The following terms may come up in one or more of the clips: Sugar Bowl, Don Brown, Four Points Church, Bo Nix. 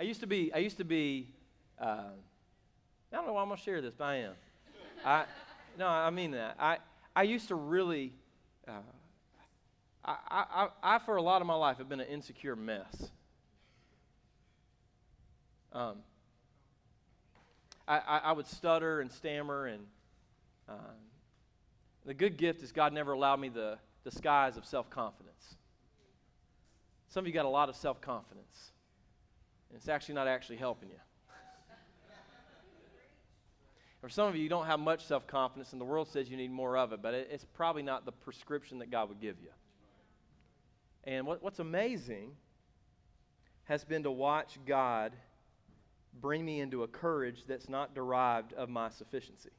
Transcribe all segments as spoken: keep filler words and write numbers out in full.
I used to be, I used to be, uh, I don't know why I'm going to share this, but I am. I, no, I mean that. I, I used to really, uh, I, I, I, for a lot of my life, have been an insecure mess. Um, I, I, I would stutter and stammer, and um, the good gift is God never allowed me the disguise of self-confidence. Some of you got a lot of self-confidence, and it's actually not actually helping you. Or some of you, you don't have much self-confidence, and the world says you need more of it, but it, it's probably not the prescription that God would give you. And what, what's amazing has been to watch God bring me into a courage that's not derived of my sufficiency.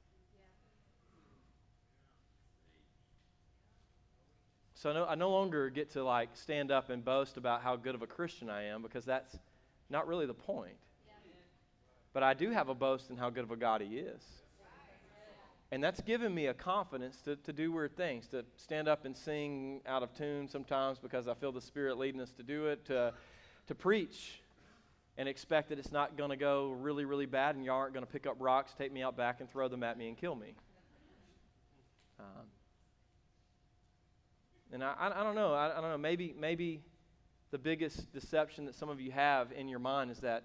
So I no, I no longer get to like stand up and boast about how good of a Christian I am, because that's not really the point. But I do have a boast in how good of a God He is. And that's given me a confidence to, to do weird things, to stand up and sing out of tune sometimes because I feel the Spirit leading us to do it, to, to preach and expect that it's not going to go really, really bad and y'all aren't going to pick up rocks, take me out back and throw them at me and kill me. Um, and I, I, I don't know. I, I don't know. Maybe, maybe the biggest deception that some of you have in your mind is that,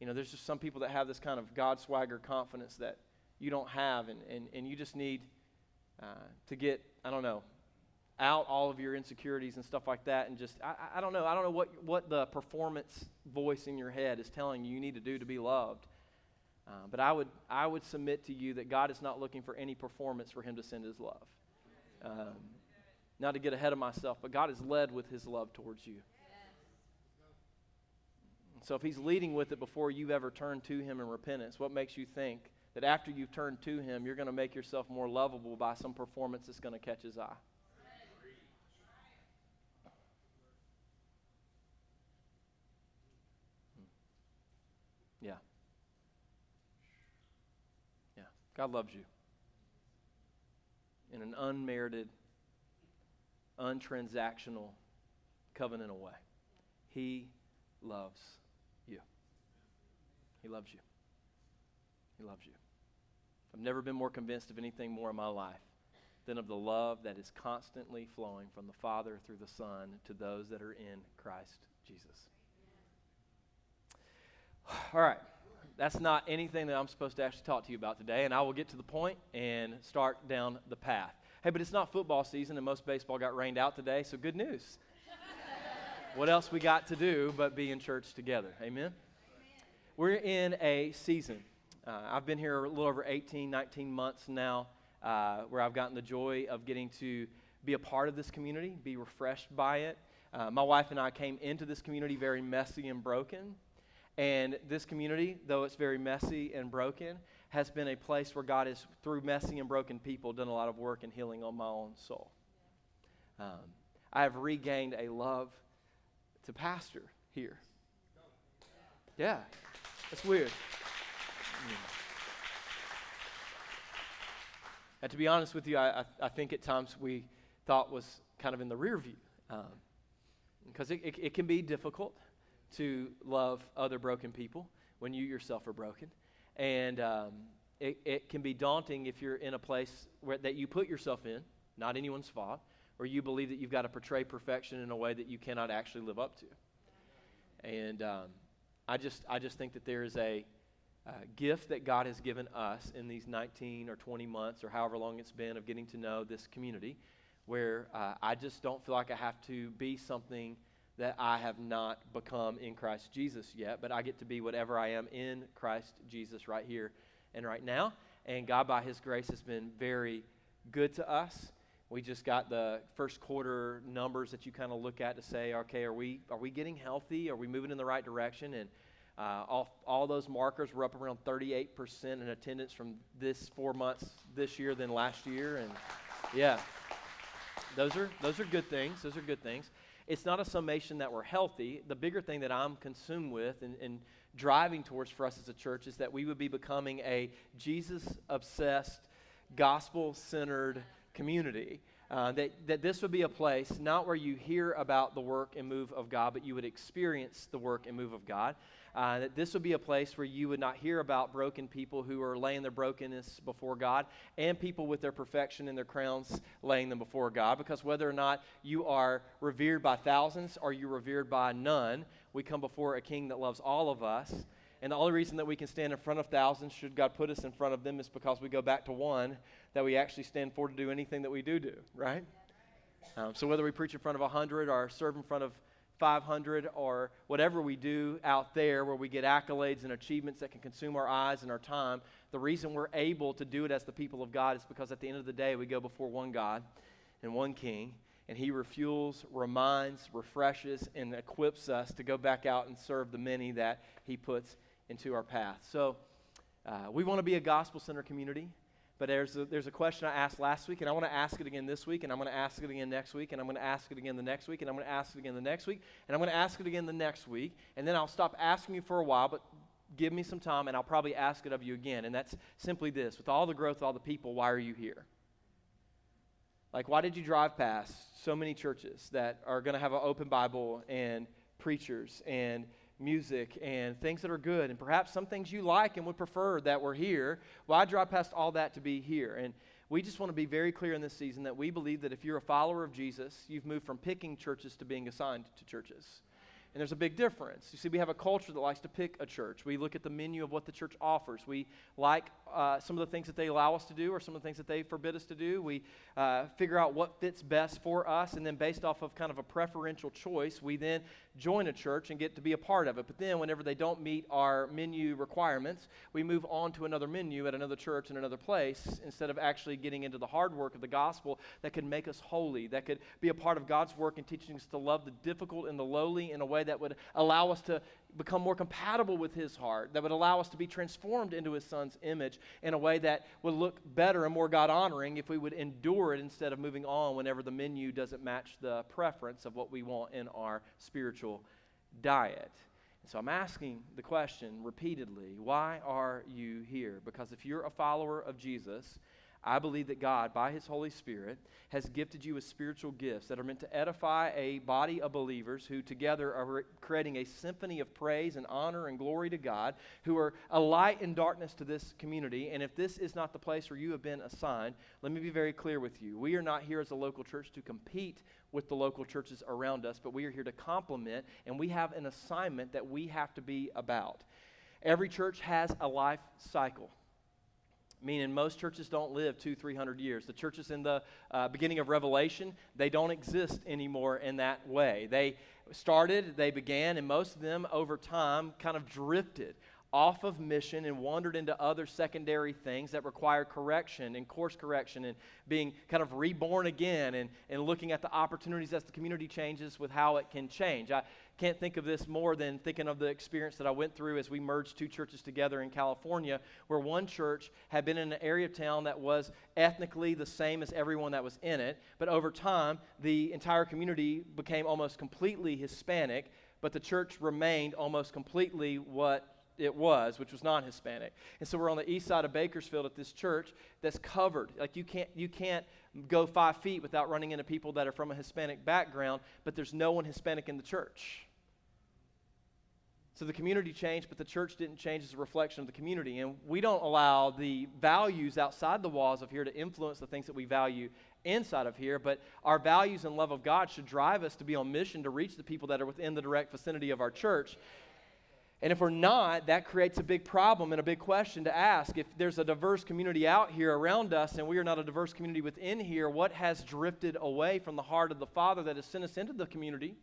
you know, there's just some people that have this kind of God swagger confidence that you don't have, and, and, and you just need uh, to get, I don't know, out all of your insecurities and stuff like that, and just, I, I don't know, I don't know what, what the performance voice in your head is telling you you need to do to be loved. Uh, but I would I would submit to you that God is not looking for any performance for Him to send His love. Um, not to get ahead of myself, but God is led with His love towards you. So if He's leading with it before you've ever turned to Him in repentance, what makes you think that after you've turned to Him, you're going to make yourself more lovable by some performance that's going to catch His eye? Yeah. Yeah. God loves you in an unmerited, untransactional, covenantal way. He loves you. He loves you. He loves you. I've never been more convinced of anything more in my life than of the love that is constantly flowing from the Father through the Son to those that are in Christ Jesus. All right. That's not anything that I'm supposed to actually talk to you about today, and I will get to the point and start down the path. Hey, but it's not football season, and most baseball got rained out today, so good news. What else we got to do but be in church together? Amen? We're in a season. Uh, I've been here a little over eighteen, nineteen months now, uh, where I've gotten the joy of getting to be a part of this community, be refreshed by it. Uh, my wife and I came into this community very messy and broken. And this community, though it's very messy and broken, has been a place where God has, through messy and broken people, done a lot of work and healing on my own soul. Um, I have regained a love to pastor here. Yeah. That's weird. Yeah. And to be honest with you, I, I, I think at times we thought was kind of in the rear view. Um, because it, it, it can be difficult to love other broken people when you yourself are broken. And um, it, it can be daunting if you're in a place where, that you put yourself in, not anyone's fault, or you believe that you've got to portray perfection in a way that you cannot actually live up to. And Um, I just I just think that there is a uh, gift that God has given us in these nineteen or twenty months or however long it's been of getting to know this community, where uh, I just don't feel like I have to be something that I have not become in Christ Jesus yet, but I get to be whatever I am in Christ Jesus right here and right now. And God, by His grace, has been very good to us. We just got the first quarter numbers that you kind of look at to say, okay, are we are we getting healthy? Are we moving in the right direction? And uh, all all those markers were up around thirty-eight percent in attendance from this four months this year than last year. And yeah, those are those are good things. Those are good things. It's not a summation that we're healthy. The bigger thing that I'm consumed with and, and driving towards for us as a church is that we would be becoming a Jesus-obsessed, gospel-centered community, Uh, that, that this would be a place not where you hear about the work and move of God, but you would experience the work and move of God. Uh, that this would be a place where you would not hear about broken people who are laying their brokenness before God, and people with their perfection and their crowns laying them before God. Because whether or not you are revered by thousands or you're revered by none, we come before a king that loves all of us. And the only reason that we can stand in front of thousands, should God put us in front of them, is because we go back to one that we actually stand for to do anything that we do do, right? Um, so whether we preach in front of a hundred or serve in front of five hundred or whatever we do out there where we get accolades and achievements that can consume our eyes and our time, the reason we're able to do it as the people of God is because at the end of the day, we go before one God and one King. And he refuels, reminds, refreshes, and equips us to go back out and serve the many that he puts into our path. So uh, we want to be a gospel-centered community, but there's a, there's a question I asked last week, and I want to ask it again this week, and I'm going to ask it again next week, and I'm going to ask it again the next week, and I'm going to ask it again the next week, and I'm going to ask it again the next week, and then I'll stop asking you for a while, but give me some time, and I'll probably ask it of you again, and that's simply this. With all the growth, all the people, why are you here? Like, why did you drive past so many churches that are going to have an open Bible and preachers and music and things that are good, and perhaps some things you like and would prefer that were here? Why drive past all that to be here? And we just want to be very clear in this season that we believe that if you're a follower of Jesus, you've moved from picking churches to being assigned to churches. And there's a big difference. You see, we have a culture that likes to pick a church. We look at the menu of what the church offers. We like uh, some of the things that they allow us to do or some of the things that they forbid us to do. We uh, figure out what fits best for us, and then based off of kind of a preferential choice, we then join a church and get to be a part of it. But then whenever they don't meet our menu requirements, we move on to another menu at another church in another place instead of actually getting into the hard work of the gospel that could make us holy, that could be a part of God's work in teaching us to love the difficult and the lowly in a way that would allow us to become more compatible with his heart, that would allow us to be transformed into his son's image in a way that would look better and more God-honoring if we would endure it instead of moving on whenever the menu doesn't match the preference of what we want in our spiritual diet. And so I'm asking the question repeatedly, why are you here? Because if you're a follower of Jesus, I believe that God, by his Holy Spirit, has gifted you with spiritual gifts that are meant to edify a body of believers who together are creating a symphony of praise and honor and glory to God, who are a light and darkness to this community. And if this is not the place where you have been assigned, let me be very clear with you. We are not here as a local church to compete with the local churches around us, but we are here to complement, and we have an assignment that we have to be about. Every church has a life cycle, meaning most churches don't live two, three hundred years. The churches in the uh, beginning of Revelation, they don't exist anymore in that way. They started, they began, and most of them over time kind of drifted off of mission and wandered into other secondary things that require correction and course correction and being kind of reborn again and, and looking at the opportunities as the community changes with how it can change. I can't think of this more than thinking of the experience that I went through as we merged two churches together in California, where one church had been in an area of town that was ethnically the same as everyone that was in it, but over time, the entire community became almost completely Hispanic, but the church remained almost completely what it was, which was non-Hispanic. And so we're on the east side of Bakersfield at this church that's covered. Like, you can't you can't go five feet without running into people that are from a Hispanic background, but there's no one Hispanic in the church. So the community changed, but the church didn't change as a reflection of the community. And we don't allow the values outside the walls of here to influence the things that we value inside of here, but our values and love of God should drive us to be on mission to reach the people that are within the direct vicinity of our church. And if we're not, that creates a big problem and a big question to ask. If there's a diverse community out here around us and we are not a diverse community within here, what has drifted away from the heart of the Father that has sent us into the community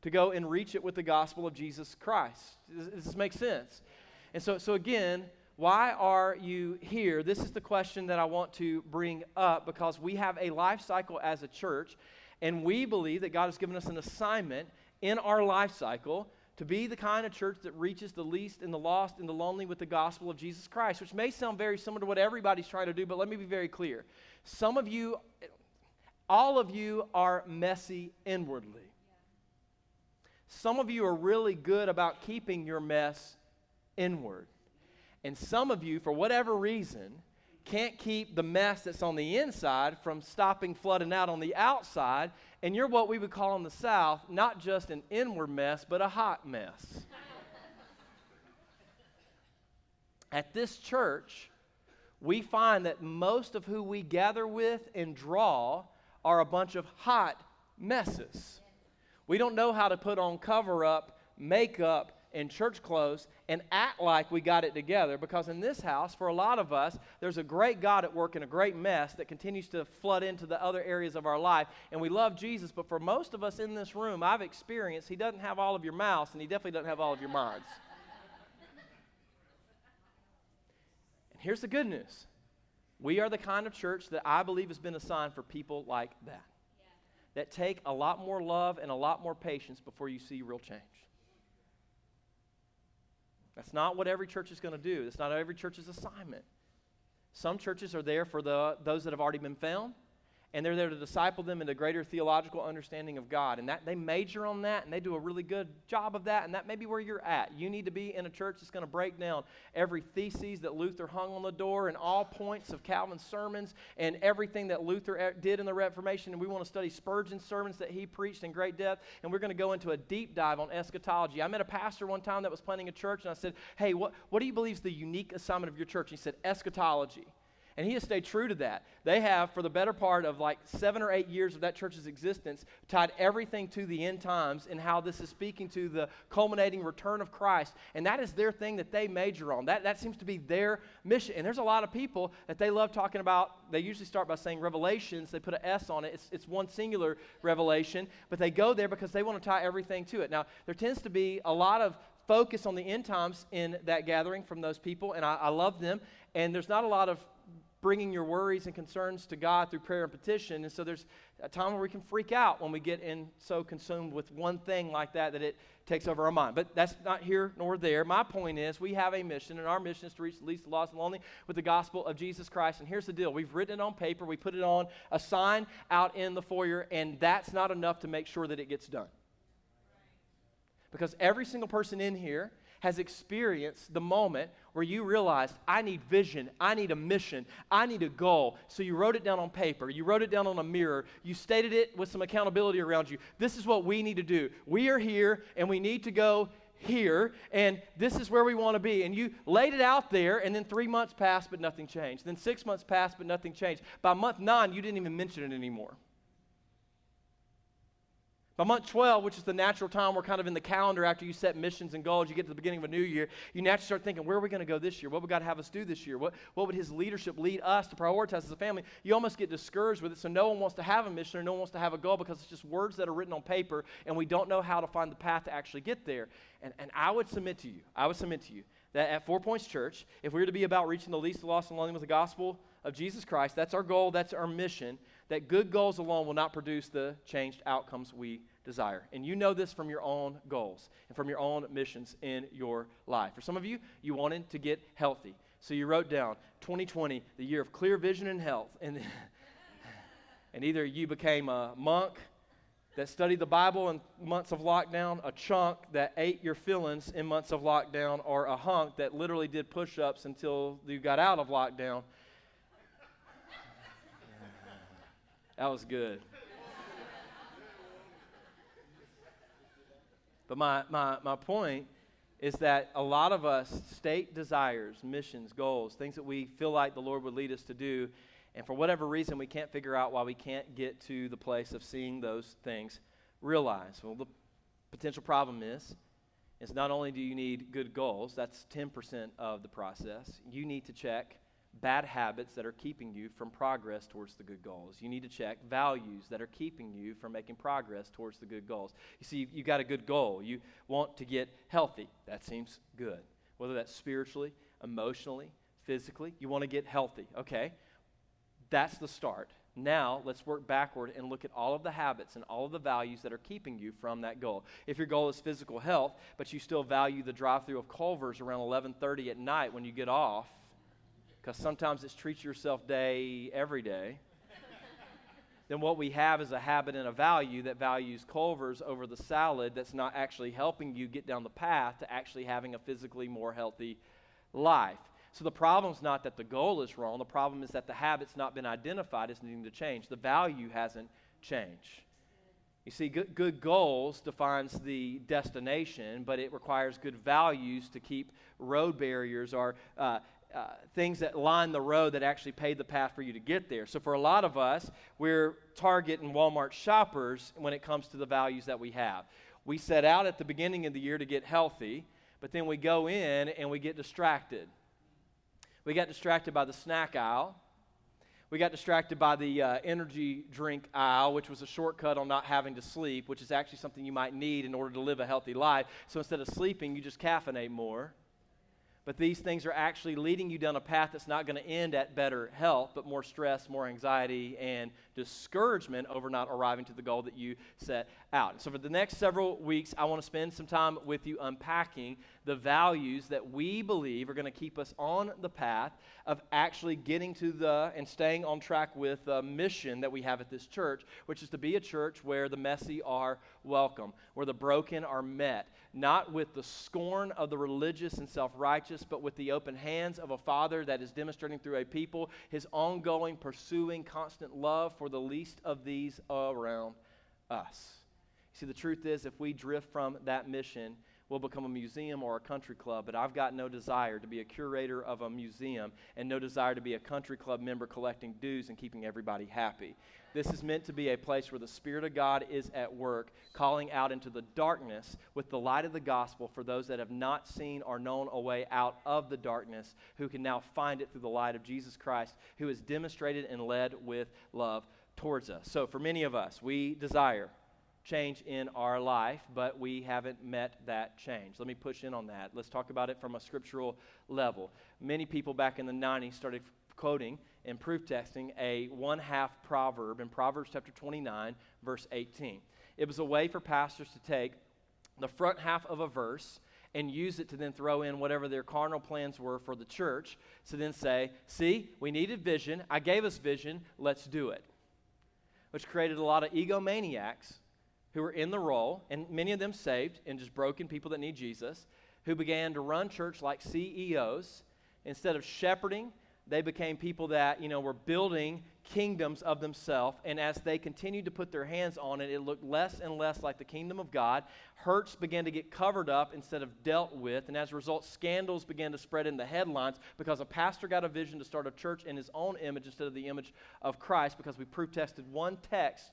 to go and reach it with the gospel of Jesus Christ? Does this make sense? And so, so again, why are you here? This is the question that I want to bring up, because we have a life cycle as a church, and we believe that God has given us an assignment in our life cycle to be the kind of church that reaches the least and the lost and the lonely with the gospel of Jesus Christ, which may sound very similar to what everybody's trying to do, but let me be very clear. Some of you, all of you are messy inwardly. Some of you are really good about keeping your mess inward. And some of you, for whatever reason, can't keep the mess that's on the inside from stopping flooding out on the outside, and you're what we would call in the South not just an inward mess, but a hot mess. At this church, we find that most of who we gather with and draw are a bunch of hot messes. We don't know how to put on cover-up, makeup, and church clothes and act like we got it together, because in this house, for a lot of us, there's a great God at work in a great mess that continues to flood into the other areas of our life, and we love Jesus, but for most of us in this room, I've experienced, he doesn't have all of your mouths, and he definitely doesn't have all of your minds. And here's the good news. We are the kind of church that I believe has been assigned for people like that, yeah. that take a lot more love and a lot more patience before you see real change. That's not what every church is going to do. That's not every church's assignment. Some churches are there for the those that have already been found, and they're there to disciple them into greater theological understanding of God. And that they major on that, and they do a really good job of that, and that may be where you're at. You need to be in a church that's going to break down every thesis that Luther hung on the door and all points of Calvin's sermons and everything that Luther did in the Reformation. And we want to study Spurgeon's sermons that he preached in great depth, and we're going to go into a deep dive on eschatology. I met a pastor one time that was planning a church, and I said, hey, what, what do you believe is the unique assignment of your church? He said, eschatology. And he has stayed true to that. They have, for the better part of like seven or eight years of that church's existence, tied everything to the end times and how this is speaking to the culminating return of Christ. And that is their thing that they major on. That, that seems to be their mission. And there's a lot of people that they love talking about. They usually start by saying Revelations. They put an S on it. It's, it's one singular revelation. But they go there because they want to tie everything to it. Now, there tends to be a lot of focus on the end times in that gathering from those people. And I, I love them. And there's not a lot of bringing your worries and concerns to God through prayer and petition. And so there's a time where we can freak out when we get in so consumed with one thing like that that it takes over our mind. But that's not here nor there. My point is we have a mission, and our mission is to reach the least, the lost, and lonely with the gospel of Jesus Christ. And here's the deal. We've written it on paper. We put it on a sign out in the foyer, and that's not enough to make sure that it gets done. Because every single person in here has experienced the moment where you realized, I need vision, I need a mission, I need a goal. So you wrote it down on paper, you wrote it down on a mirror, you stated it with some accountability around you. This is what we need to do. We are here, and we need to go here, and this is where we want to be. And you laid it out there, and then three months passed, but nothing changed. Then six months passed, but nothing changed. By month nine, you didn't even mention it anymore. By month twelve, which is the natural time we're kind of in the calendar after you set missions and goals, you get to the beginning of a new year, you naturally start thinking, where are we going to go this year? What would God have us do this year? What, what would his leadership lead us to prioritize as a family? You almost get discouraged with it, so no one wants to have a mission or no one wants to have a goal because it's just words that are written on paper, and we don't know how to find the path to actually get there. And, and I would submit to you, I would submit to you that at Four Points Church, if we were to be about reaching the least, the lost, and lonely with the gospel of Jesus Christ, that's our goal, that's our mission, that good goals alone will not produce the changed outcomes we desire. And you know this from your own goals and from your own missions in your life. For some of you, you wanted to get healthy. So you wrote down twenty twenty, the year of clear vision and health. And, and either you became a monk that studied the Bible in months of lockdown, a chunk that ate your fillings in months of lockdown, or a hunk that literally did push-ups until you got out of lockdown. That was good. But my, my, my point is that a lot of us state desires, missions, goals, things that we feel like the Lord would lead us to do, and for whatever reason, we can't figure out why we can't get to the place of seeing those things realized. Well, the potential problem is, is not only do you need good goals, that's ten percent of the process, you need to check bad habits that are keeping you from progress towards the good goals. You need to check values that are keeping you from making progress towards the good goals. You see, you got a good goal. You want to get healthy. That seems good. Whether that's spiritually, emotionally, physically, you want to get healthy. Okay, that's the start. Now, let's work backward and look at all of the habits and all of the values that are keeping you from that goal. If your goal is physical health, but you still value the drive-through of Culver's around eleven thirty at night when you get off, because sometimes it's treat yourself day every day, then what we have is a habit and a value that values Culver's over the salad that's not actually helping you get down the path to actually having a physically more healthy life. So the problem's not that the goal is wrong. The problem is that the habit's not been identified as needing to change. The value hasn't changed. You see, good, good goals defines the destination, but it requires good values to keep road barriers or uh, uh, things that line the road that actually pave the path for you to get there. So for a lot of us, we're Target and Walmart shoppers when it comes to the values that we have. We set out at the beginning of the year to get healthy, but then we go in and we get distracted. We got distracted by the snack aisle. We got distracted by the uh, energy drink aisle, which was a shortcut on not having to sleep, which is actually something you might need in order to live a healthy life. So instead of sleeping, you just caffeinate more. But these things are actually leading you down a path that's not going to end at better health, but more stress, more anxiety, and discouragement over not arriving to the goal that you set out. So for the next several weeks, I want to spend some time with you unpacking the values that we believe are going to keep us on the path of actually getting to the and staying on track with the mission that we have at this church, which is to be a church where the messy are welcome, where the broken are met, not with the scorn of the religious and self-righteous, but with the open hands of a Father that is demonstrating through a people his ongoing, pursuing, constant love for the least of these around us. See, the truth is, if we drift from that mission, we'll become a museum or a country club, but I've got no desire to be a curator of a museum and no desire to be a country club member collecting dues and keeping everybody happy. This is meant to be a place where the Spirit of God is at work, calling out into the darkness with the light of the gospel for those that have not seen or known a way out of the darkness, who can now find it through the light of Jesus Christ, who is demonstrated and led with love towards us. So for many of us, we desire change in our life, but we haven't met that change. Let me push in on that. Let's talk about it from a scriptural level. Many people back in the nineties started quoting and proof texting a one-half proverb in Proverbs chapter twenty-nine, verse eighteen. It was a way for pastors to take the front half of a verse and use it to then throw in whatever their carnal plans were for the church, to then say, see, we needed vision. I gave us vision. Let's do it. Which created a lot of egomaniacs who were in the role, and many of them saved and just broken people that need Jesus, who began to run church like C E Os. Instead of shepherding, they became people that, you know, were building kingdoms of themselves, and as they continued to put their hands on it, it looked less and less like the kingdom of God. Hurts began to get covered up instead of dealt with, and as a result, scandals began to spread in the headlines because a pastor got a vision to start a church in his own image instead of the image of Christ, because we proof tested one text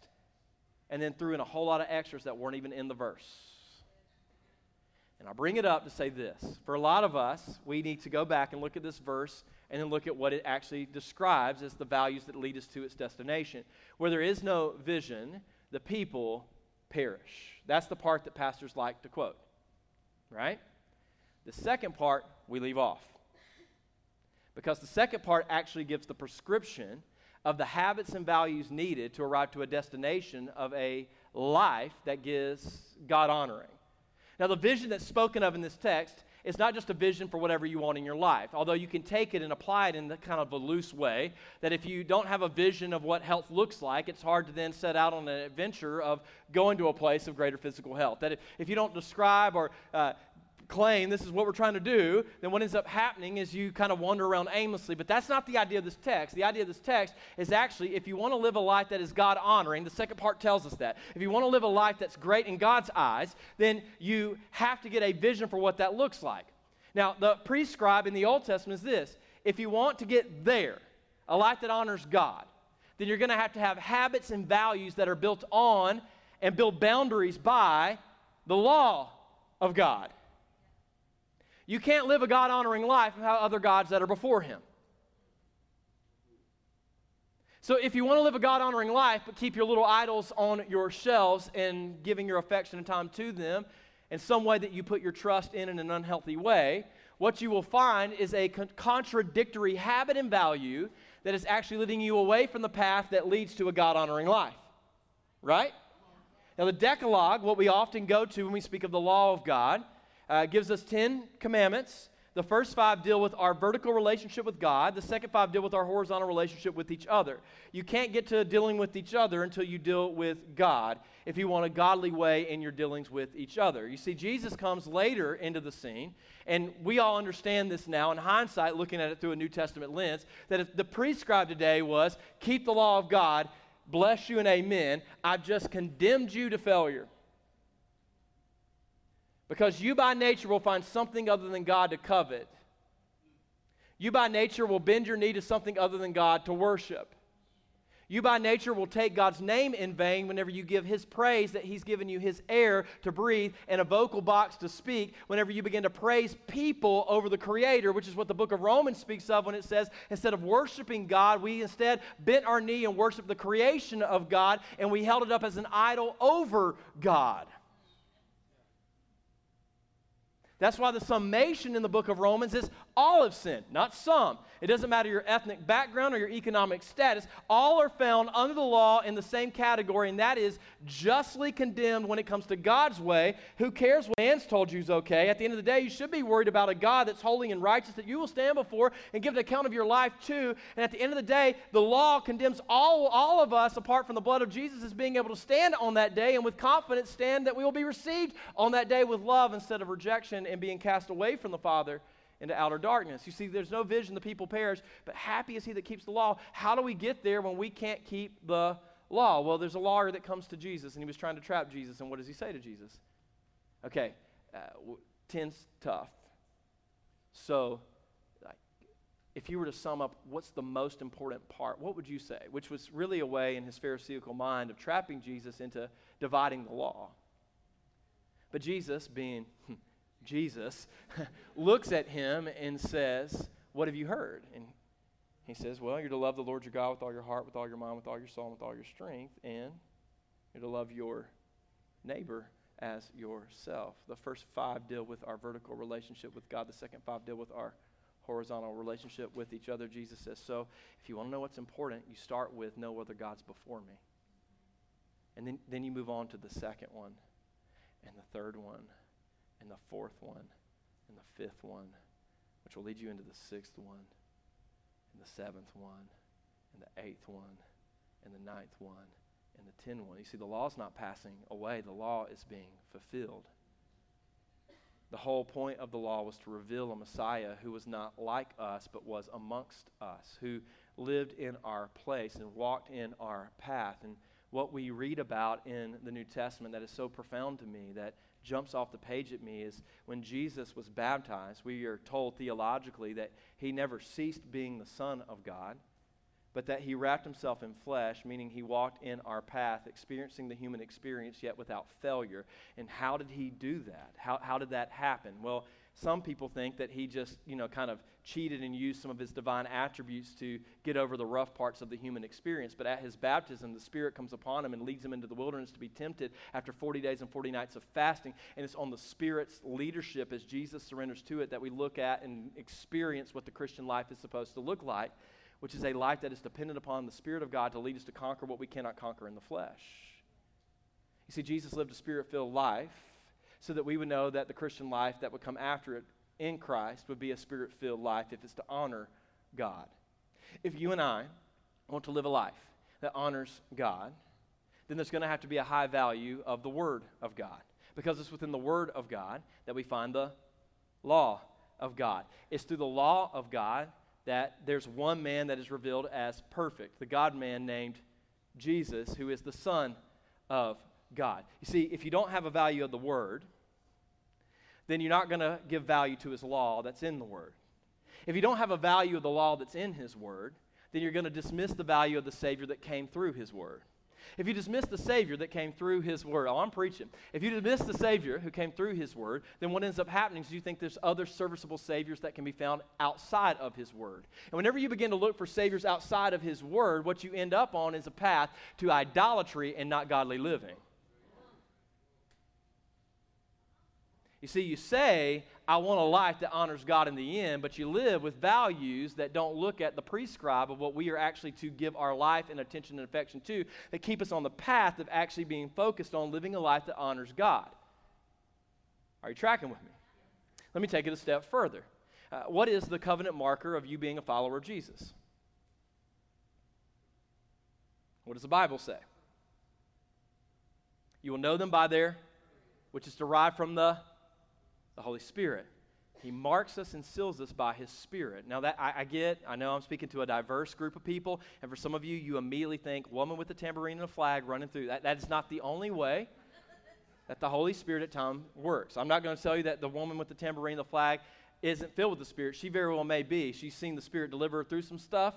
and then threw in a whole lot of extras that weren't even in the verse. And I bring it up to say this. For a lot of us, we need to go back and look at this verse and then look at what it actually describes as the values that lead us to its destination. Where there is no vision, the people perish. That's the part that pastors like to quote, right? The second part, we leave off. Because the second part actually gives the prescription of the habits and values needed to arrive to a destination of a life that gives God honoring. Now, the vision that's spoken of in this text is not just a vision for whatever you want in your life, although you can take it and apply it in the kind of a loose way that if you don't have a vision of what health looks like, it's hard to then set out on an adventure of going to a place of greater physical health. That if, if you don't describe or uh, claim this is what we're trying to do, then what ends up happening is you kind of wander around aimlessly. But that's not the idea of this text. The idea of this text is actually, if you want to live a life that is God-honoring, the second part tells us that. If you want to live a life that's great in God's eyes, then you have to get a vision for what that looks like. Now, the prescribe in the Old Testament is this. If you want to get there, a life that honors God, then you're going to have to have habits and values that are built on and build boundaries by the law of God. You can't live a God-honoring life without other gods that are before him. So if you want to live a God-honoring life, but keep your little idols on your shelves and giving your affection and time to them in some way that you put your trust in in an unhealthy way, what you will find is a con- contradictory habit and value that is actually leading you away from the path that leads to a God-honoring life, right? Now the Decalogue, what we often go to when we speak of the law of God, Uh, gives us ten commandments The first five deal with our vertical relationship with God. The second five deal with our horizontal relationship with each other. You can't get to dealing with each other until you deal with God, if you want a godly way in your dealings with each other. You see, Jesus comes later into the scene, and we all understand this now in hindsight, looking at it through a New Testament lens, that if the prescribed today was, keep the law of God, bless you and amen, I've just condemned you to failure. Because you by nature will find something other than God to covet. You by nature will bend your knee to something other than God to worship. You by nature will take God's name in vain whenever you give His praise that He's given you His air to breathe and a vocal box to speak, whenever you begin to praise people over the Creator, which is what the book of Romans speaks of when it says, instead of worshiping God, we instead bent our knee and worshiped the creation of God, and we held it up as an idol over God. That's why the summation in the book of Romans is all have sinned, not some. It doesn't matter your ethnic background or your economic status. All are found under the law in the same category, and that is justly condemned when it comes to God's way. Who cares what man's told you is okay? At the end of the day, you should be worried about a God that's holy and righteous that you will stand before and give an account of your life to. And at the end of the day, the law condemns all, all of us apart from the blood of Jesus as being able to stand on that day and with confidence stand that we will be received on that day with love instead of rejection and being cast away from the Father into outer darkness. You see, there's no vision, the people perish, but happy is he that keeps the law. How do we get there when we can't keep the law? Well, there's a lawyer that comes to Jesus, and he was trying to trap Jesus, and what does he say to Jesus? Okay, uh, ten's tough. So, like, if you were to sum up what's the most important part, what would you say? Which was really a way in his Pharisaical mind of trapping Jesus into dividing the law. But Jesus, being Jesus, looks at him and says, what have you heard? And he says, well, you're to love the Lord your God with all your heart, with all your mind, with all your soul, and with all your strength, and you're to love your neighbor as yourself. The first five deal with our vertical relationship with God. The second five deal with our horizontal relationship with each other. Jesus says, so if you want to know what's important, you start with no other gods before me. And then, then you move on to the second one and the third one, and the fourth one, and the fifth one, which will lead you into the sixth one, and the seventh one, and the eighth one, and the ninth one, and the tenth one. You see, the law is not passing away. The law is being fulfilled. The whole point of the law was to reveal a Messiah who was not like us, but was amongst us, who lived in our place and walked in our path. And what we read about in the New Testament that is so profound to me, that jumps off the page at me, is when Jesus was baptized, we are told theologically that he never ceased being the Son of God, but that he wrapped himself in flesh, meaning he walked in our path, experiencing the human experience yet without failure. And how did he do that? How, how did that happen? Well, some people think that he just, you know, kind of cheated and used some of his divine attributes to get over the rough parts of the human experience. But at his baptism, the Spirit comes upon him and leads him into the wilderness to be tempted after forty days and forty nights of fasting. And it's on the Spirit's leadership as Jesus surrenders to it that we look at and experience what the Christian life is supposed to look like, which is a life that is dependent upon the Spirit of God to lead us to conquer what we cannot conquer in the flesh. You see, Jesus lived a Spirit-filled life, so that we would know that the Christian life that would come after it in Christ would be a Spirit-filled life if it's to honor God. If you and I want to live a life that honors God, then there's going to have to be a high value of the Word of God, because it's within the Word of God that we find the law of God. It's through the law of God that there's one man that is revealed as perfect, the God-man named Jesus, who is the Son of God. You see, if you don't have a value of the Word, then you're not going to give value to His law that's in the Word. If you don't have a value of the law that's in His Word, then you're going to dismiss the value of the Savior that came through His Word. If you dismiss the Savior that came through His Word, oh, I'm preaching. If you dismiss the Savior who came through His Word, then what ends up happening is you think there's other serviceable Saviors that can be found outside of His Word. And whenever you begin to look for Saviors outside of His Word, what you end up on is a path to idolatry and not godly living. You see, you say, I want a life that honors God in the end, but you live with values that don't look at the prescribe of what we are actually to give our life and attention and affection to, that keep us on the path of actually being focused on living a life that honors God. Are you tracking with me? Let me take it a step further. Uh, what is the covenant marker of you being a follower of Jesus? What does the Bible say? You will know them by their, which is derived from the, the Holy Spirit. He marks us and seals us by His Spirit. Now that I, I get, I know I'm speaking to a diverse group of people, and for some of you, you immediately think, woman with a tambourine and a flag running through. That, that is not the only way that the Holy Spirit at times works. I'm not going to tell you that the woman with the tambourine and the flag isn't filled with the Spirit. She very well may be. She's seen the Spirit deliver her through some stuff,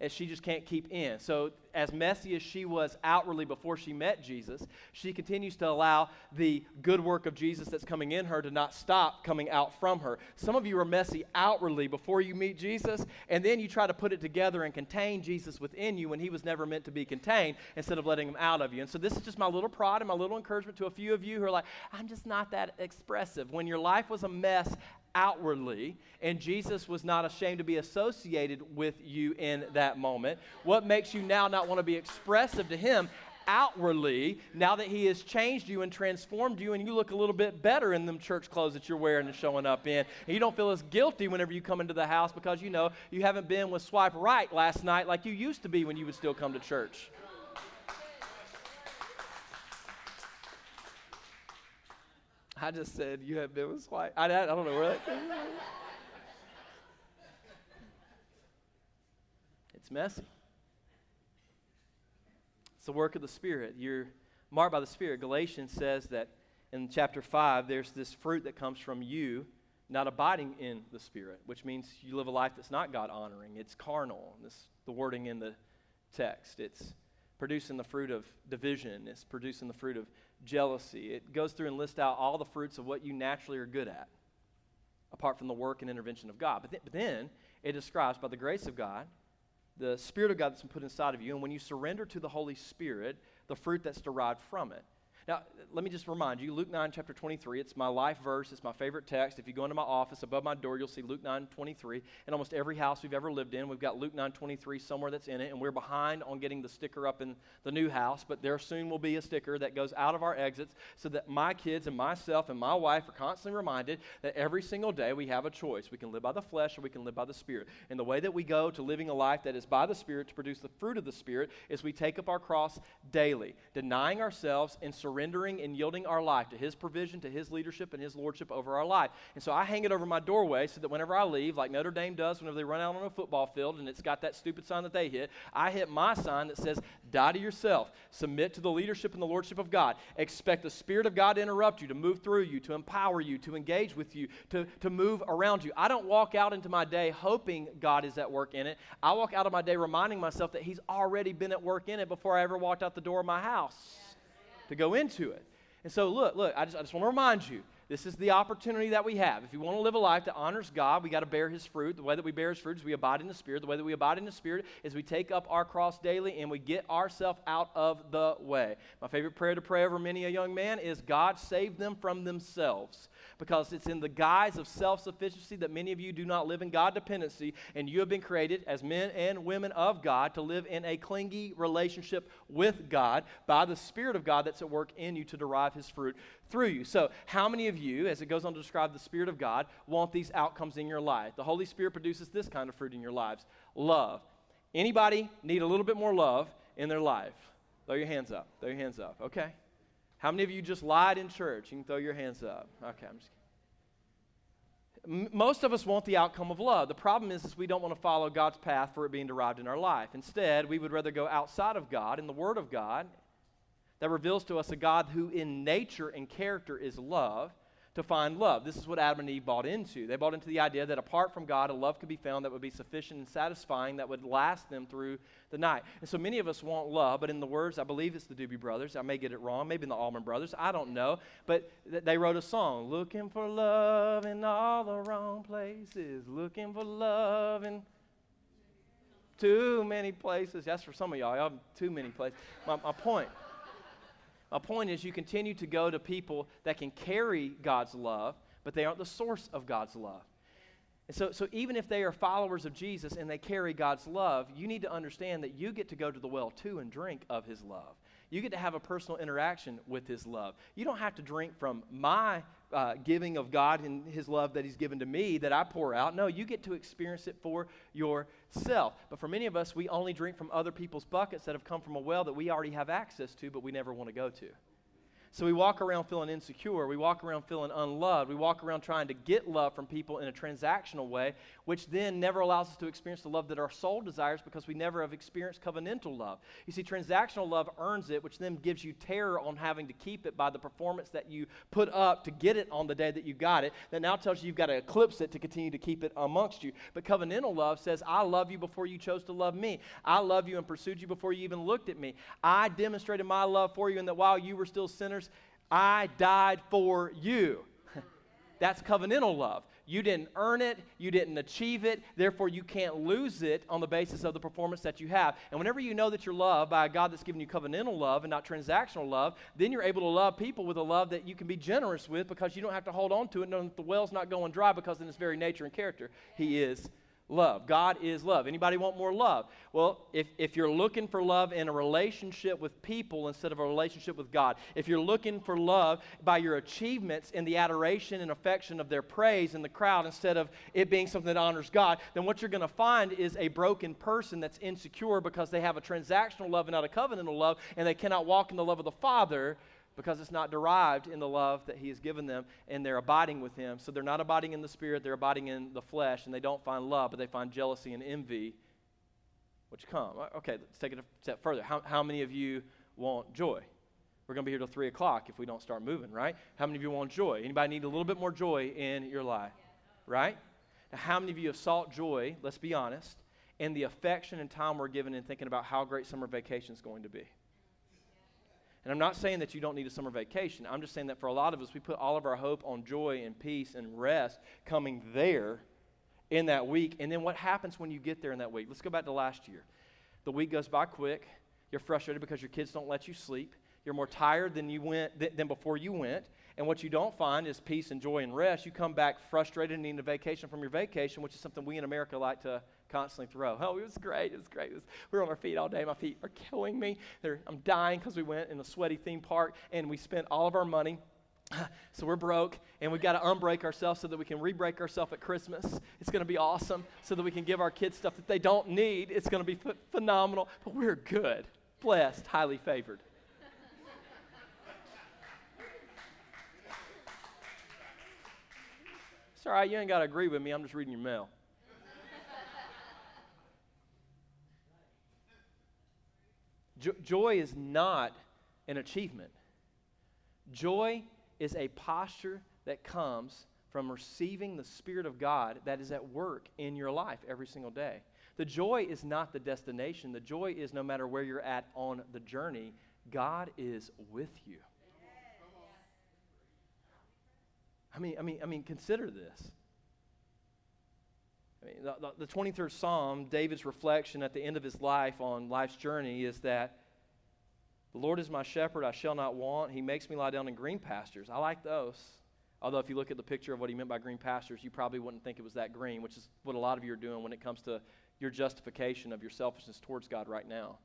and she just can't keep in. So as messy as she was outwardly before she met Jesus, she continues to allow the good work of Jesus that's coming in her to not stop coming out from her. Some of you are messy outwardly before you meet Jesus, and then you try to put it together and contain Jesus within you when He was never meant to be contained, instead of letting Him out of you. And so this is just my little prod and my little encouragement to a few of you who are like, I'm just not that expressive. When your life was a mess outwardly, and Jesus was not ashamed to be associated with you in that moment, what makes you now not want to be expressive to Him outwardly, now that He has changed you and transformed you, and you look a little bit better in them church clothes that you're wearing and showing up in, and you don't feel as guilty whenever you come into the house because you know you haven't been with Swipe Right last night like you used to be when you would still come to church? I just said, you have been with Swipe. I, I don't know where that came from. It's messy. It's the work of the Spirit. You're marked by the Spirit. Galatians says that in chapter five, there's this fruit that comes from you not abiding in the Spirit, which means you live a life that's not God-honoring. It's carnal. This the wording in the text. It's producing the fruit of division. It's producing the fruit of jealousy. It goes through and lists out all the fruits of what you naturally are good at, apart from the work and intervention of God. But, th- but then it describes, by the grace of God, the Spirit of God that's been put inside of you, and when you surrender to the Holy Spirit, the fruit that's derived from it. Now, let me just remind you, Luke nine, chapter twenty-three, it's my life verse, it's my favorite text. If you go into my office, above my door, you'll see Luke nine, twenty-three. In almost every house we've ever lived in, we've got Luke nine, twenty-three somewhere that's in it, and we're behind on getting the sticker up in the new house, but there soon will be a sticker that goes out of our exits so that my kids and myself and my wife are constantly reminded that every single day we have a choice. We can live by the flesh or we can live by the Spirit. And the way that we go to living a life that is by the Spirit to produce the fruit of the Spirit is we take up our cross daily, denying ourselves and surrendering. Surrendering and yielding our life to His provision, to His leadership, and His lordship over our life. And so I hang it over my doorway so that whenever I leave, like Notre Dame does whenever they run out on a football field and it's got that stupid sign that they hit, I hit my sign that says, die to yourself, submit to the leadership and the lordship of God, expect the Spirit of God to interrupt you, to move through you, to empower you, to engage with you, to, to move around you. I don't walk out into my day hoping God is at work in it. I walk out of my day reminding myself that He's already been at work in it before I ever walked out the door of my house. To go into it. And so look, look, I just, I just want to remind you, this is the opportunity that we have. If you want to live a life that honors God, we got to bear His fruit. The way that we bear His fruit is we abide in the Spirit. The way that we abide in the Spirit is we take up our cross daily and we get ourselves out of the way. My favorite prayer to pray over many a young man is, God save them from themselves. Because it's in the guise of self-sufficiency that many of you do not live in God dependency, and you have been created as men and women of God to live in a clingy relationship with God by the Spirit of God that's at work in you to derive His fruit through you. So how many of you, as it goes on to describe the Spirit of God, want these outcomes in your life? The Holy Spirit produces this kind of fruit in your lives. Love. Anybody need a little bit more love in their life? Throw your hands up. Throw your hands up. Okay. How many of you just lied in church? You can throw your hands up. Okay, I'm just kidding. M- most of us want the outcome of love. The problem is, is we don't want to follow God's path for it being derived in our life. Instead, we would rather go outside of God in the Word of God that reveals to us a God who in nature and character is love to find love. This is what Adam and Eve bought into. They bought into the idea that apart from God, a love could be found that would be sufficient and satisfying, that would last them through the night. And so many of us want love, but in the words, I believe it's the Doobie Brothers, I may get it wrong, maybe in the Allman Brothers, I don't know, but th- they wrote a song, looking for love in all the wrong places, looking for love in too many places. That's for some of y'all, y'all have too many places. My, my point. My point is, you continue to go to people that can carry God's love, but they aren't the source of God's love. And so, so even if they are followers of Jesus and they carry God's love, you need to understand that you get to go to the well too and drink of His love. You get to have a personal interaction with His love. You don't have to drink from my uh, giving of God and his love that he's given to me that I pour out. No, you get to experience it for yourself. But for many of us, we only drink from other people's buckets that have come from a well that we already have access to, but we never want to go to. So we walk around feeling insecure. We walk around feeling unloved. We walk around trying to get love from people in a transactional way, which then never allows us to experience the love that our soul desires because we never have experienced covenantal love. You see, transactional love earns it, which then gives you terror on having to keep it by the performance that you put up to get it on the day that you got it. That now tells you you've got to eclipse it to continue to keep it amongst you. But covenantal love says, I love you before you chose to love me. I love you and pursued you before you even looked at me. I demonstrated my love for you in that while you were still sinners, I died for you. That's covenantal love. You didn't earn it. You didn't achieve it. Therefore, you can't lose it on the basis of the performance that you have. And whenever you know that you're loved by a God that's given you covenantal love and not transactional love, then you're able to love people with a love that you can be generous with because you don't have to hold on to it knowing that the well's not going dry because in his very nature and character, he is love. God is love. Anybody want more love? Well, if, if you're looking for love in a relationship with people instead of a relationship with God, if you're looking for love by your achievements and the adoration and affection of their praise in the crowd instead of it being something that honors God, then what you're going to find is a broken person that's insecure because they have a transactional love and not a covenantal love, and they cannot walk in the love of the Father because it's not derived in the love that he has given them, and they're abiding with him. So they're not abiding in the spirit, they're abiding in the flesh, and they don't find love, but they find jealousy and envy, which come. Okay, let's take it a step further. How, how many of you want joy? We're going to be here till three o'clock if we don't start moving, right? How many of you want joy? Anybody need a little bit more joy in your life, right? Now, how many of you have sought joy, let's be honest, and the affection and time we're given in thinking about how great summer vacation is going to be? And I'm not saying that you don't need a summer vacation. I'm just saying that for a lot of us, we put all of our hope on joy and peace and rest coming there in that week. And then what happens when you get there in that week? Let's go back to last year. The week goes by quick. You're frustrated because your kids don't let you sleep. You're more tired than you went th- than before you went. And what you don't find is peace and joy and rest. You come back frustrated and needing a vacation from your vacation, which is something we in America like to constantly throw. Oh, it was great. It was great. It was, we were on our feet all day. My feet are killing me. They're, I'm dying because we went in a sweaty theme park and we spent all of our money. So we're broke, and we've got to unbreak ourselves so that we can re-break ourselves at Christmas. It's going to be awesome so that we can give our kids stuff that they don't need. It's going to be ph- phenomenal, but we're good, blessed, highly favored. It's all right. You ain't got to agree with me. I'm just reading your mail. Jo- joy is not an achievement. Joy is a posture that comes from receiving the Spirit of God that is at work in your life every single day. The joy is not the destination. The joy is no matter where you're at on the journey, God is with you. I mean, I mean, I mean, consider this. I mean, the, the twenty-third Psalm, David's reflection at the end of his life on life's journey is that the Lord is my shepherd, I shall not want. He makes me lie down in green pastures. I like those. Although if you look at the picture of what he meant by green pastures, you probably wouldn't think it was that green, which is what a lot of you are doing when it comes to your justification of your selfishness towards God right now.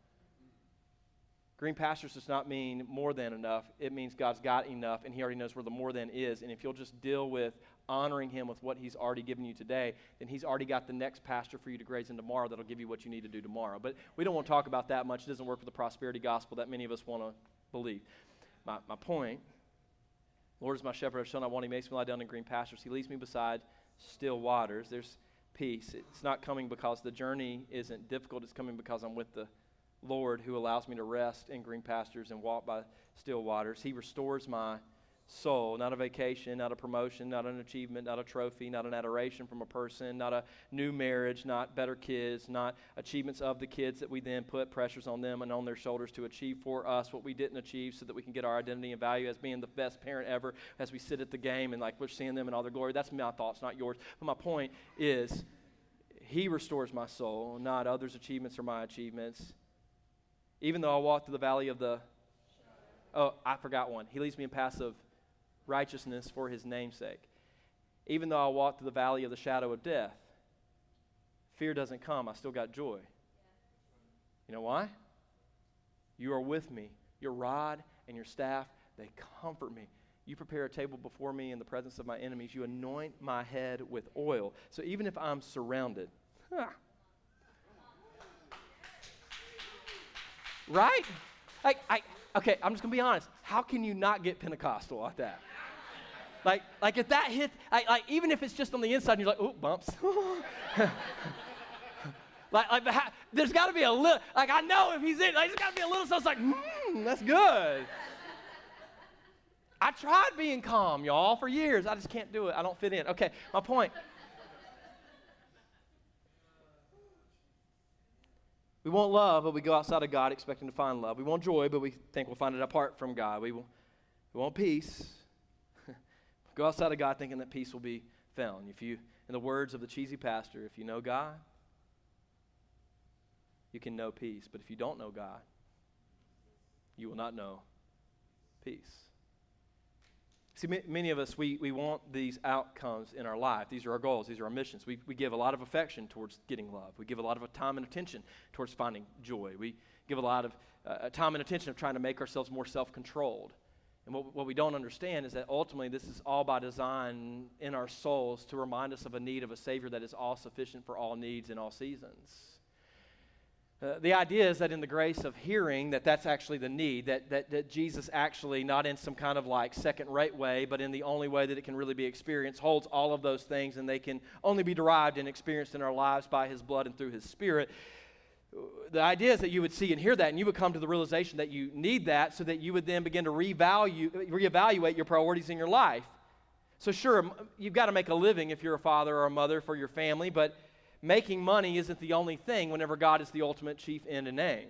Green pastures does not mean more than enough. It means God's got enough, and he already knows where the more than is. And if you'll just deal with honoring him with what he's already given you today, then he's already got the next pasture for you to graze in tomorrow that'll give you what you need to do tomorrow. But we don't want to talk about that much. It doesn't work with the prosperity gospel that many of us want to believe. My, my point, Lord is my shepherd, I shall not want. He makes me lie down in green pastures. He leads me beside still waters. There's peace. It's not coming because the journey isn't difficult. It's coming because I'm with the Lord who allows me to rest in green pastures and walk by still waters. He restores my soul. Not a vacation, not a promotion, not an achievement, not a trophy, not an adoration from a person, not a new marriage, not better kids, not achievements of the kids that we then put pressures on them and on their shoulders to achieve for us what we didn't achieve so that we can get our identity and value as being the best parent ever as we sit at the game and like we're seeing them in all their glory. That's my thoughts, not yours. But my point is he restores my soul, not others' achievements or my achievements. Even though I walk through the valley of the... Oh, I forgot one. He leads me in paths of righteousness for his namesake. Even though I walk through the valley of the shadow of death, fear doesn't come. I still got joy. You know why? You are with me. Your rod and your staff, they comfort me. You prepare a table before me in the presence of my enemies. You anoint my head with oil. So even if I'm surrounded, huh, right? Like, I, okay, I'm just going to be honest. How can you not get Pentecostal like that? Like, like if that hits, like, like even if it's just on the inside and you're like, oh, bumps. Like, like how, there's got to be a little, like I know if he's in, like, there's got to be a little, so it's like, hmm, that's good. I tried being calm, y'all, for years. I just can't do it. I don't fit in. Okay, my point. We want love, but we go outside of God expecting to find love. We want joy, but we think we'll find it apart from God. We, will, we want peace. Go outside of God thinking that peace will be found. If you, in the words of the cheesy pastor, if you know God, you can know peace. But if you don't know God, you will not know peace. See, many of us, we, we want these outcomes in our life. These are our goals. These are our missions. We we give a lot of affection towards getting love. We give a lot of time and attention towards finding joy. We give a lot of uh, time and attention of trying to make ourselves more self-controlled. And what, what we don't understand is that ultimately this is all by design in our souls to remind us of a need of a Savior that is all-sufficient for all needs in all seasons. Uh, the idea is that in the grace of hearing, that that's actually the need, that, that that Jesus actually, not in some kind of like second-rate way, but in the only way that it can really be experienced, holds all of those things, and they can only be derived and experienced in our lives by his blood and through his spirit. The idea is that you would see and hear that, and you would come to the realization that you need that, so that you would then begin to revalue, reevaluate your priorities in your life. So sure, you've got to make a living if you're a father or a mother for your family, but making money isn't the only thing whenever God is the ultimate chief end and aim.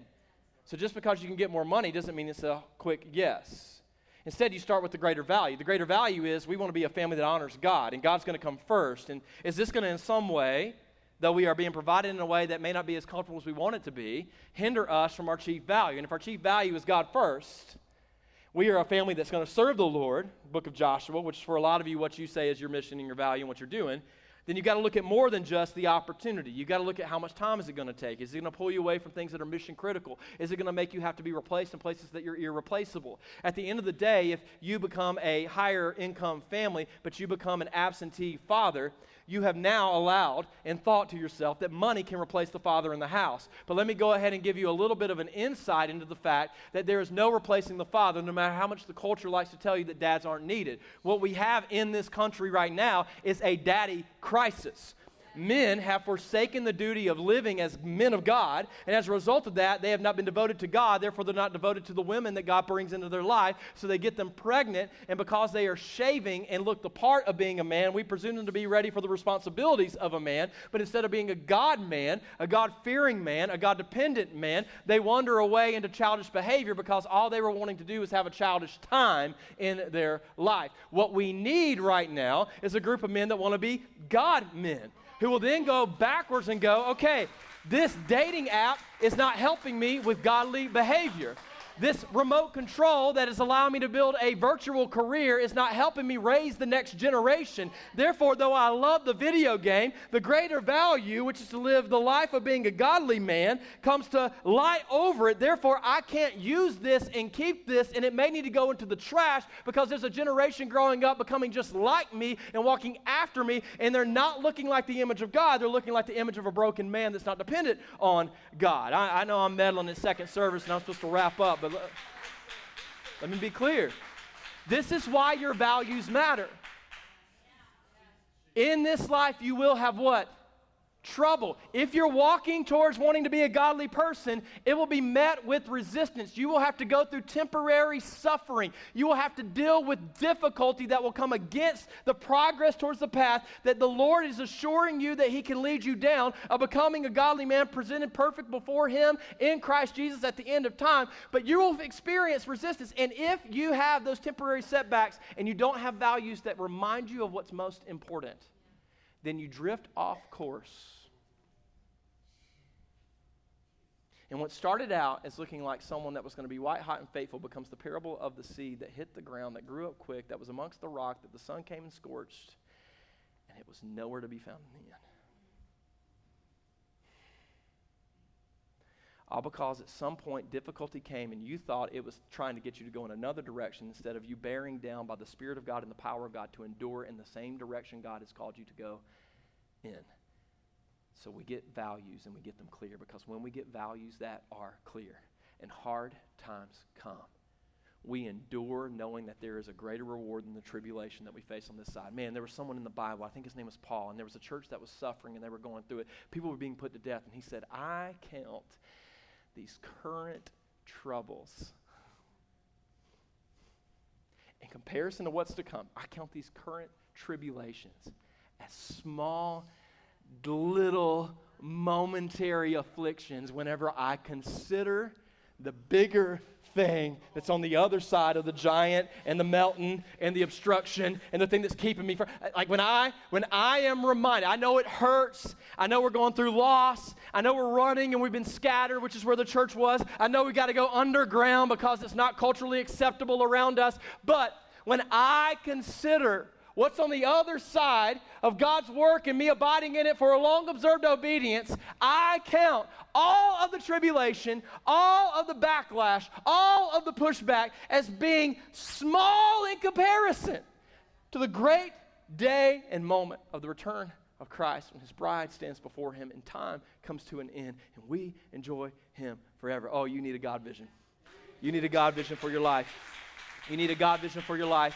So just because you can get more money doesn't mean it's a quick yes. Instead, you start with the greater value. The greater value is we want to be a family that honors God, and God's going to come first. And is this going to in some way, though we are being provided in a way that may not be as comfortable as we want it to be, hinder us from our chief value? And if our chief value is God first, we are a family that's going to serve the Lord, book of Joshua, which for a lot of you, what you say is your mission and your value and what you're doing. Then you've got to look at more than just the opportunity. You've got to look at how much time is it going to take. Is it going to pull you away from things that are mission critical? Is it going to make you have to be replaced in places that you're irreplaceable? At the end of the day, if you become a higher income family, but you become an absentee father, you have now allowed and thought to yourself that money can replace the father in the house. But let me go ahead and give you a little bit of an insight into the fact that there is no replacing the father, no matter how much the culture likes to tell you that dads aren't needed. What we have in this country right now is a daddy crisis. Men have forsaken the duty of living as men of God, and as a result of that, they have not been devoted to God. Therefore, they're not devoted to the women that God brings into their life, so they get them pregnant, and because they are shaving and look the part of being a man, we presume them to be ready for the responsibilities of a man, but instead of being a God man, a God-fearing man, a God-dependent man, they wander away into childish behavior because all they were wanting to do was have a childish time in their life. What we need right now is a group of men that want to be God men, who will then go backwards and go, okay, this dating app is not helping me with godly behavior. This remote control that is allowing me to build a virtual career is not helping me raise the next generation. Therefore, though I love the video game, the greater value, which is to live the life of being a godly man, comes to lie over it. Therefore, I can't use this and keep this, and it may need to go into the trash because there's a generation growing up becoming just like me and walking after me, and they're not looking like the image of God. They're looking like the image of a broken man that's not dependent on God. I, I know I'm meddling in second service, and I'm supposed to wrap up, but let me be clear. This is why your values matter. In this life, you will have what? Trouble. If you're walking towards wanting to be a godly person, it will be met with resistance. You will have to go through temporary suffering. You will have to deal with difficulty that will come against the progress towards the path that the Lord is assuring you that he can lead you down of becoming a godly man presented perfect before him in Christ Jesus at the end of time. But you will experience resistance. And if you have those temporary setbacks and you don't have values that remind you of what's most important, then you drift off course. And what started out as looking like someone that was going to be white hot and faithful becomes the parable of the seed that hit the ground, that grew up quick, that was amongst the rock, that the sun came and scorched, and it was nowhere to be found in the end. all because at some point difficulty came and you thought it was trying to get you to go in another direction instead of you bearing down by the Spirit of God and the power of God to endure in the same direction God has called you to go in. So we get values and we get them clear, because when we get values that are clear and hard times come, we endure knowing that there is a greater reward than the tribulation that we face on this side. Man, there was someone in the Bible, I think his name was Paul, and there was a church that was suffering and they were going through it. People were being put to death, and he said, I count these current troubles in comparison to what's to come. I count these current tribulations as small, little, momentary afflictions whenever I consider the bigger thing that's on the other side of the giant and the mountain and the obstruction and the thing that's keeping me from. Like when I when I am reminded, I know it hurts. I know we're going through loss. I know we're running and we've been scattered, which is where the church was. I know we got to go underground because it's not culturally acceptable around us. But when I consider what's on the other side of God's work and me abiding in it for a long observed obedience, I count all of the tribulation, all of the backlash, all of the pushback as being small in comparison to the great day and moment of the return of Christ, when his bride stands before him and time comes to an end and we enjoy him forever. Oh, you need a God vision. You need a God vision for your life. You need a God vision for your life.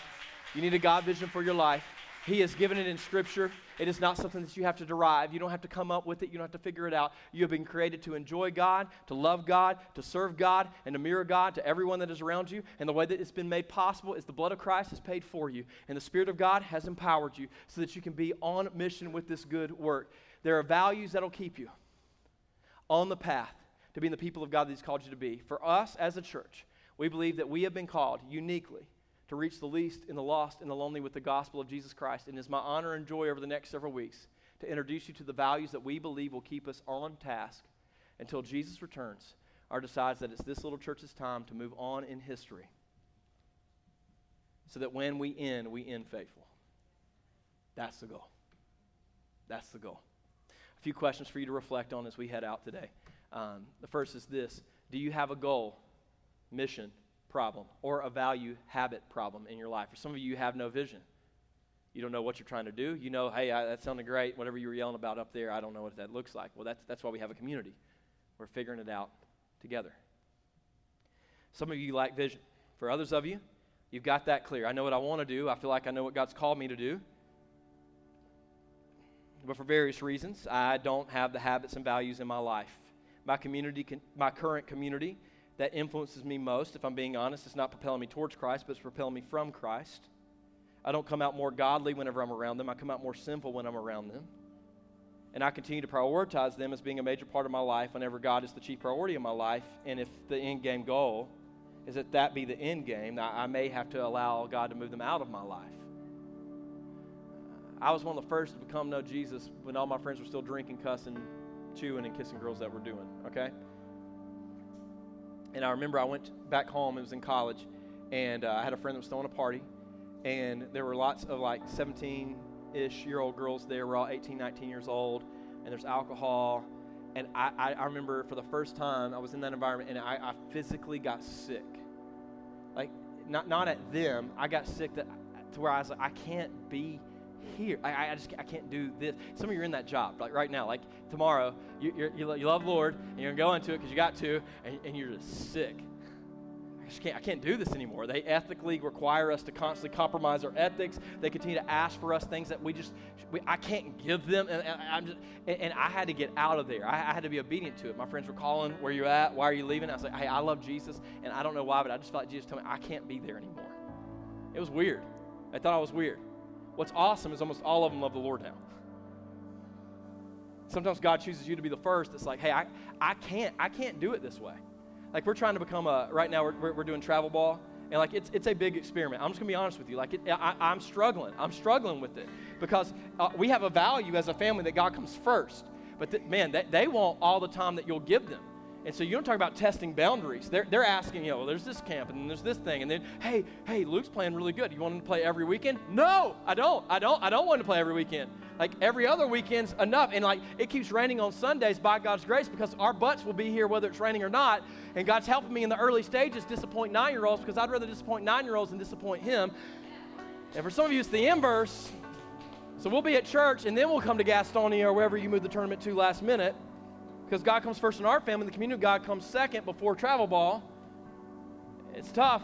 You need a God vision for your life. He has given it in Scripture. It is not something that you have to derive. You don't have to come up with it. You don't have to figure it out. You have been created to enjoy God, to love God, to serve God, and to mirror God to everyone that is around you. And the way that it's been made possible is the blood of Christ has paid for you. And the Spirit of God has empowered you so that you can be on mission with this good work. There are values that will keep you on the path to being the people of God that he's called you to be. For us as a church, we believe that we have been called uniquely to reach the least and the lost and the lonely with the gospel of Jesus Christ. And it's my honor and joy over the next several weeks to introduce you to the values that we believe will keep us on task until Jesus returns or decides that it's this little church's time to move on in history, so that when we end, we end faithful. That's the goal. That's the goal. A few questions for you to reflect on as we head out today. Um, the first is this. Do you have a goal, mission, problem, or a value habit problem in your life? For some of you, you have no vision. You don't know what you're trying to do. You know, hey, I, that sounded great. Whatever you were yelling about up there, I don't know what that looks like. Well, that's that's why we have a community. We're figuring it out together. Some of you lack vision. For others of you, you've got that clear. I know what I want to do. I feel like I know what God's called me to do. But for various reasons, I don't have the habits and values in my life. My community, can, my current community, that influences me most, if I'm being honest, it's not propelling me towards Christ, but it's propelling me from Christ. I don't come out more godly whenever I'm around them. I come out more sinful when I'm around them. And I continue to prioritize them as being a major part of my life whenever God is the chief priority of my life. And if the end game goal is that that be the end game, I may have to allow God to move them out of my life. I was one of the first to become know Jesus when all my friends were still drinking, cussing, chewing, and kissing girls that were doing, okay? And I remember I went back home, it was in college, and uh, I had a friend that was throwing a party, and there were lots of like seventeen-ish-year-old girls there. We're all eighteen, nineteen years old, and there's alcohol. And I, I, I remember for the first time I was in that environment, and I, I physically got sick. Like, not not at them. I got sick that, to where I was like, I can't be here. I, I just I can't do this. Some of you are in that job like right now. Like tomorrow, you you're, you love the Lord and you're gonna go into it because you got to, and, and you're just sick. I just can't I can't do this anymore. They ethically require us to constantly compromise our ethics. They continue to ask for us things that we just we, I can't give them. And, and I'm just and, and I had to get out of there. I, I had to be obedient to it. My friends were calling, "Where you at? Why are you leaving?" I was like, "Hey, I love Jesus, and I don't know why, but I just felt like Jesus told me I can't be there anymore." It was weird. I thought I was weird. What's awesome is almost all of them love the Lord now. Sometimes God chooses you to be the first. It's like, hey, I, I can't I can't do it this way. Like we're trying to become a, right now we're, we're doing travel ball. And like it's it's a big experiment. I'm just going to be honest with you. Like it, I, I'm struggling. I'm struggling with it because uh, we have a value as a family that God comes first. But th- man, they, they want all the time that you'll give them. And so you don't talk about testing boundaries. They're, they're asking, you know, well, there's this camp and there's this thing. And then, hey, hey, Luke's playing really good. You want him to play every weekend? No, I don't. I don't. I don't want him to play every weekend. like every other weekend's enough. And like it keeps raining on Sundays by God's grace because our butts will be here whether it's raining or not. And God's helping me in the early stages disappoint nine-year-olds because I'd rather disappoint nine-year-olds than disappoint him. And for some of you, it's the inverse. So we'll be at church and then we'll come to Gastonia or wherever you moved the tournament to last minute because God comes first in our family. The community of God comes second before travel ball. It's tough.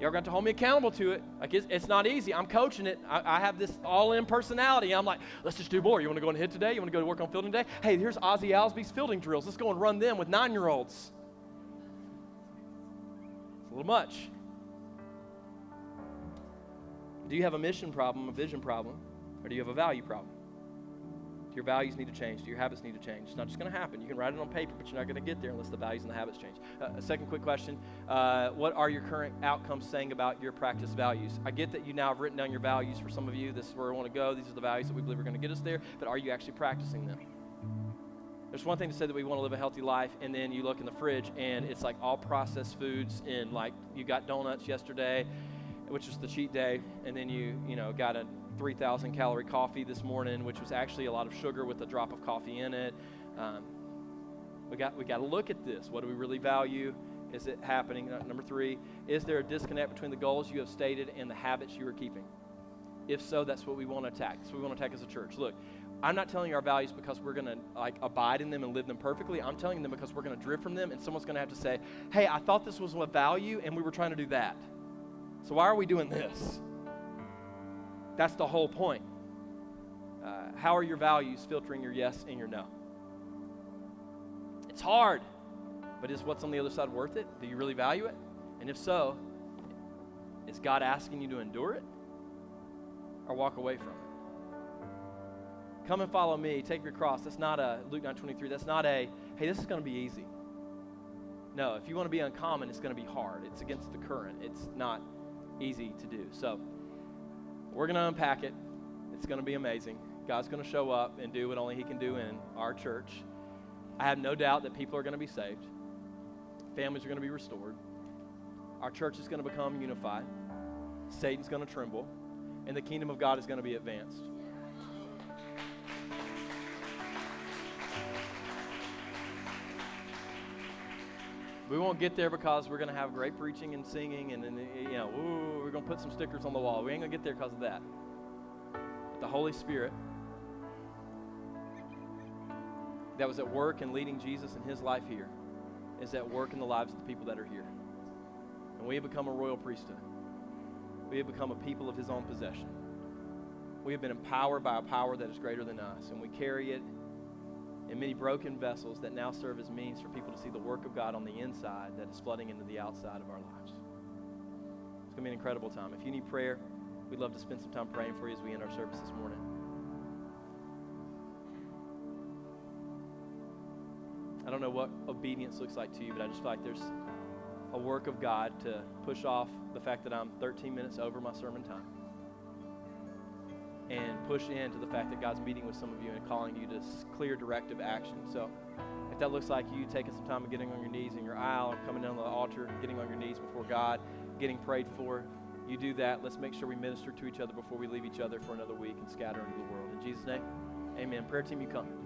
Y'all got to hold me accountable to it. Like, it's, it's not easy. I'm coaching it. I, I have this all-in personality. I'm like, let's just do more. You want to go and hit today? You want to go to work on fielding today? Hey, here's Ozzy Alsby's fielding drills. Let's go and run them with nine-year-olds. It's a little much. Do you have a mission problem, a vision problem, or do you have a value problem? Do your values need to change? Do your habits need to change? It's not just going to happen. You can write it on paper, but you're not going to get there unless the values and the habits change. Uh, a second quick question, uh, what are your current outcomes saying about your practice values? I get that you now have written down your values. For some of you, this is where we want to go. These are the values that we believe are going to get us there, but are you actually practicing them? There's one thing to say that we want to live a healthy life, and then you look in the fridge, and it's like all processed foods, and like you got donuts yesterday, which is the cheat day, and then you, you know, got a three thousand calorie coffee this morning, which was actually a lot of sugar with a drop of coffee in it. Um, we got we got to look at this. What do we really value? Is it happening? Number three, is there a disconnect between the goals you have stated and the habits you are keeping? If so, that's what we want to attack. That's what we want to attack as a church. Look, I'm not telling you our values because we're going to like abide in them and live them perfectly. I'm telling them because we're going to drift from them, and someone's going to have to say, hey, I thought this was a value, and we were trying to do that. So why are we doing this? That's the whole point. Uh, how are your values filtering your yes and your no? It's hard, but is what's on the other side worth it? Do you really value it? And if so, is God asking you to endure it or walk away from it? Come and follow me. Take your cross. That's not a Luke nine twenty-three. That's not a, hey, this is going to be easy. No, if you want to be uncommon, it's going to be hard. It's against the current. It's not easy to do. So we're going to unpack it. It's going to be amazing. God's going to show up and do what only he can do in our church. I have no doubt that people are going to be saved. Families are going to be restored. Our church is going to become unified. Satan's going to tremble. And the kingdom of God is going to be advanced. We won't get there because we're going to have great preaching and singing and, and you know, ooh, we're going to put some stickers on the wall. We ain't going to get there because of that. But the Holy Spirit that was at work and leading Jesus in his life here is at work in the lives of the people that are here. And we have become a royal priesthood. We have become a people of his own possession. We have been empowered by a power that is greater than us, and we carry it and many broken vessels that now serve as means for people to see the work of God on the inside that is flooding into the outside of our lives. It's going to be an incredible time. If you need prayer, we'd love to spend some time praying for you as we end our service this morning. I don't know what obedience looks like to you, but I just feel like there's a work of God to push off the fact that I'm thirteen minutes over my sermon time and push into the fact that God's meeting with some of you and calling you to clear directive action. So if that looks like you taking some time and getting on your knees in your aisle, coming down to the altar, getting on your knees before God, getting prayed for, you do that. Let's make sure we minister to each other before we leave each other for another week and scatter into the world. In Jesus' name, amen. Prayer team, you come.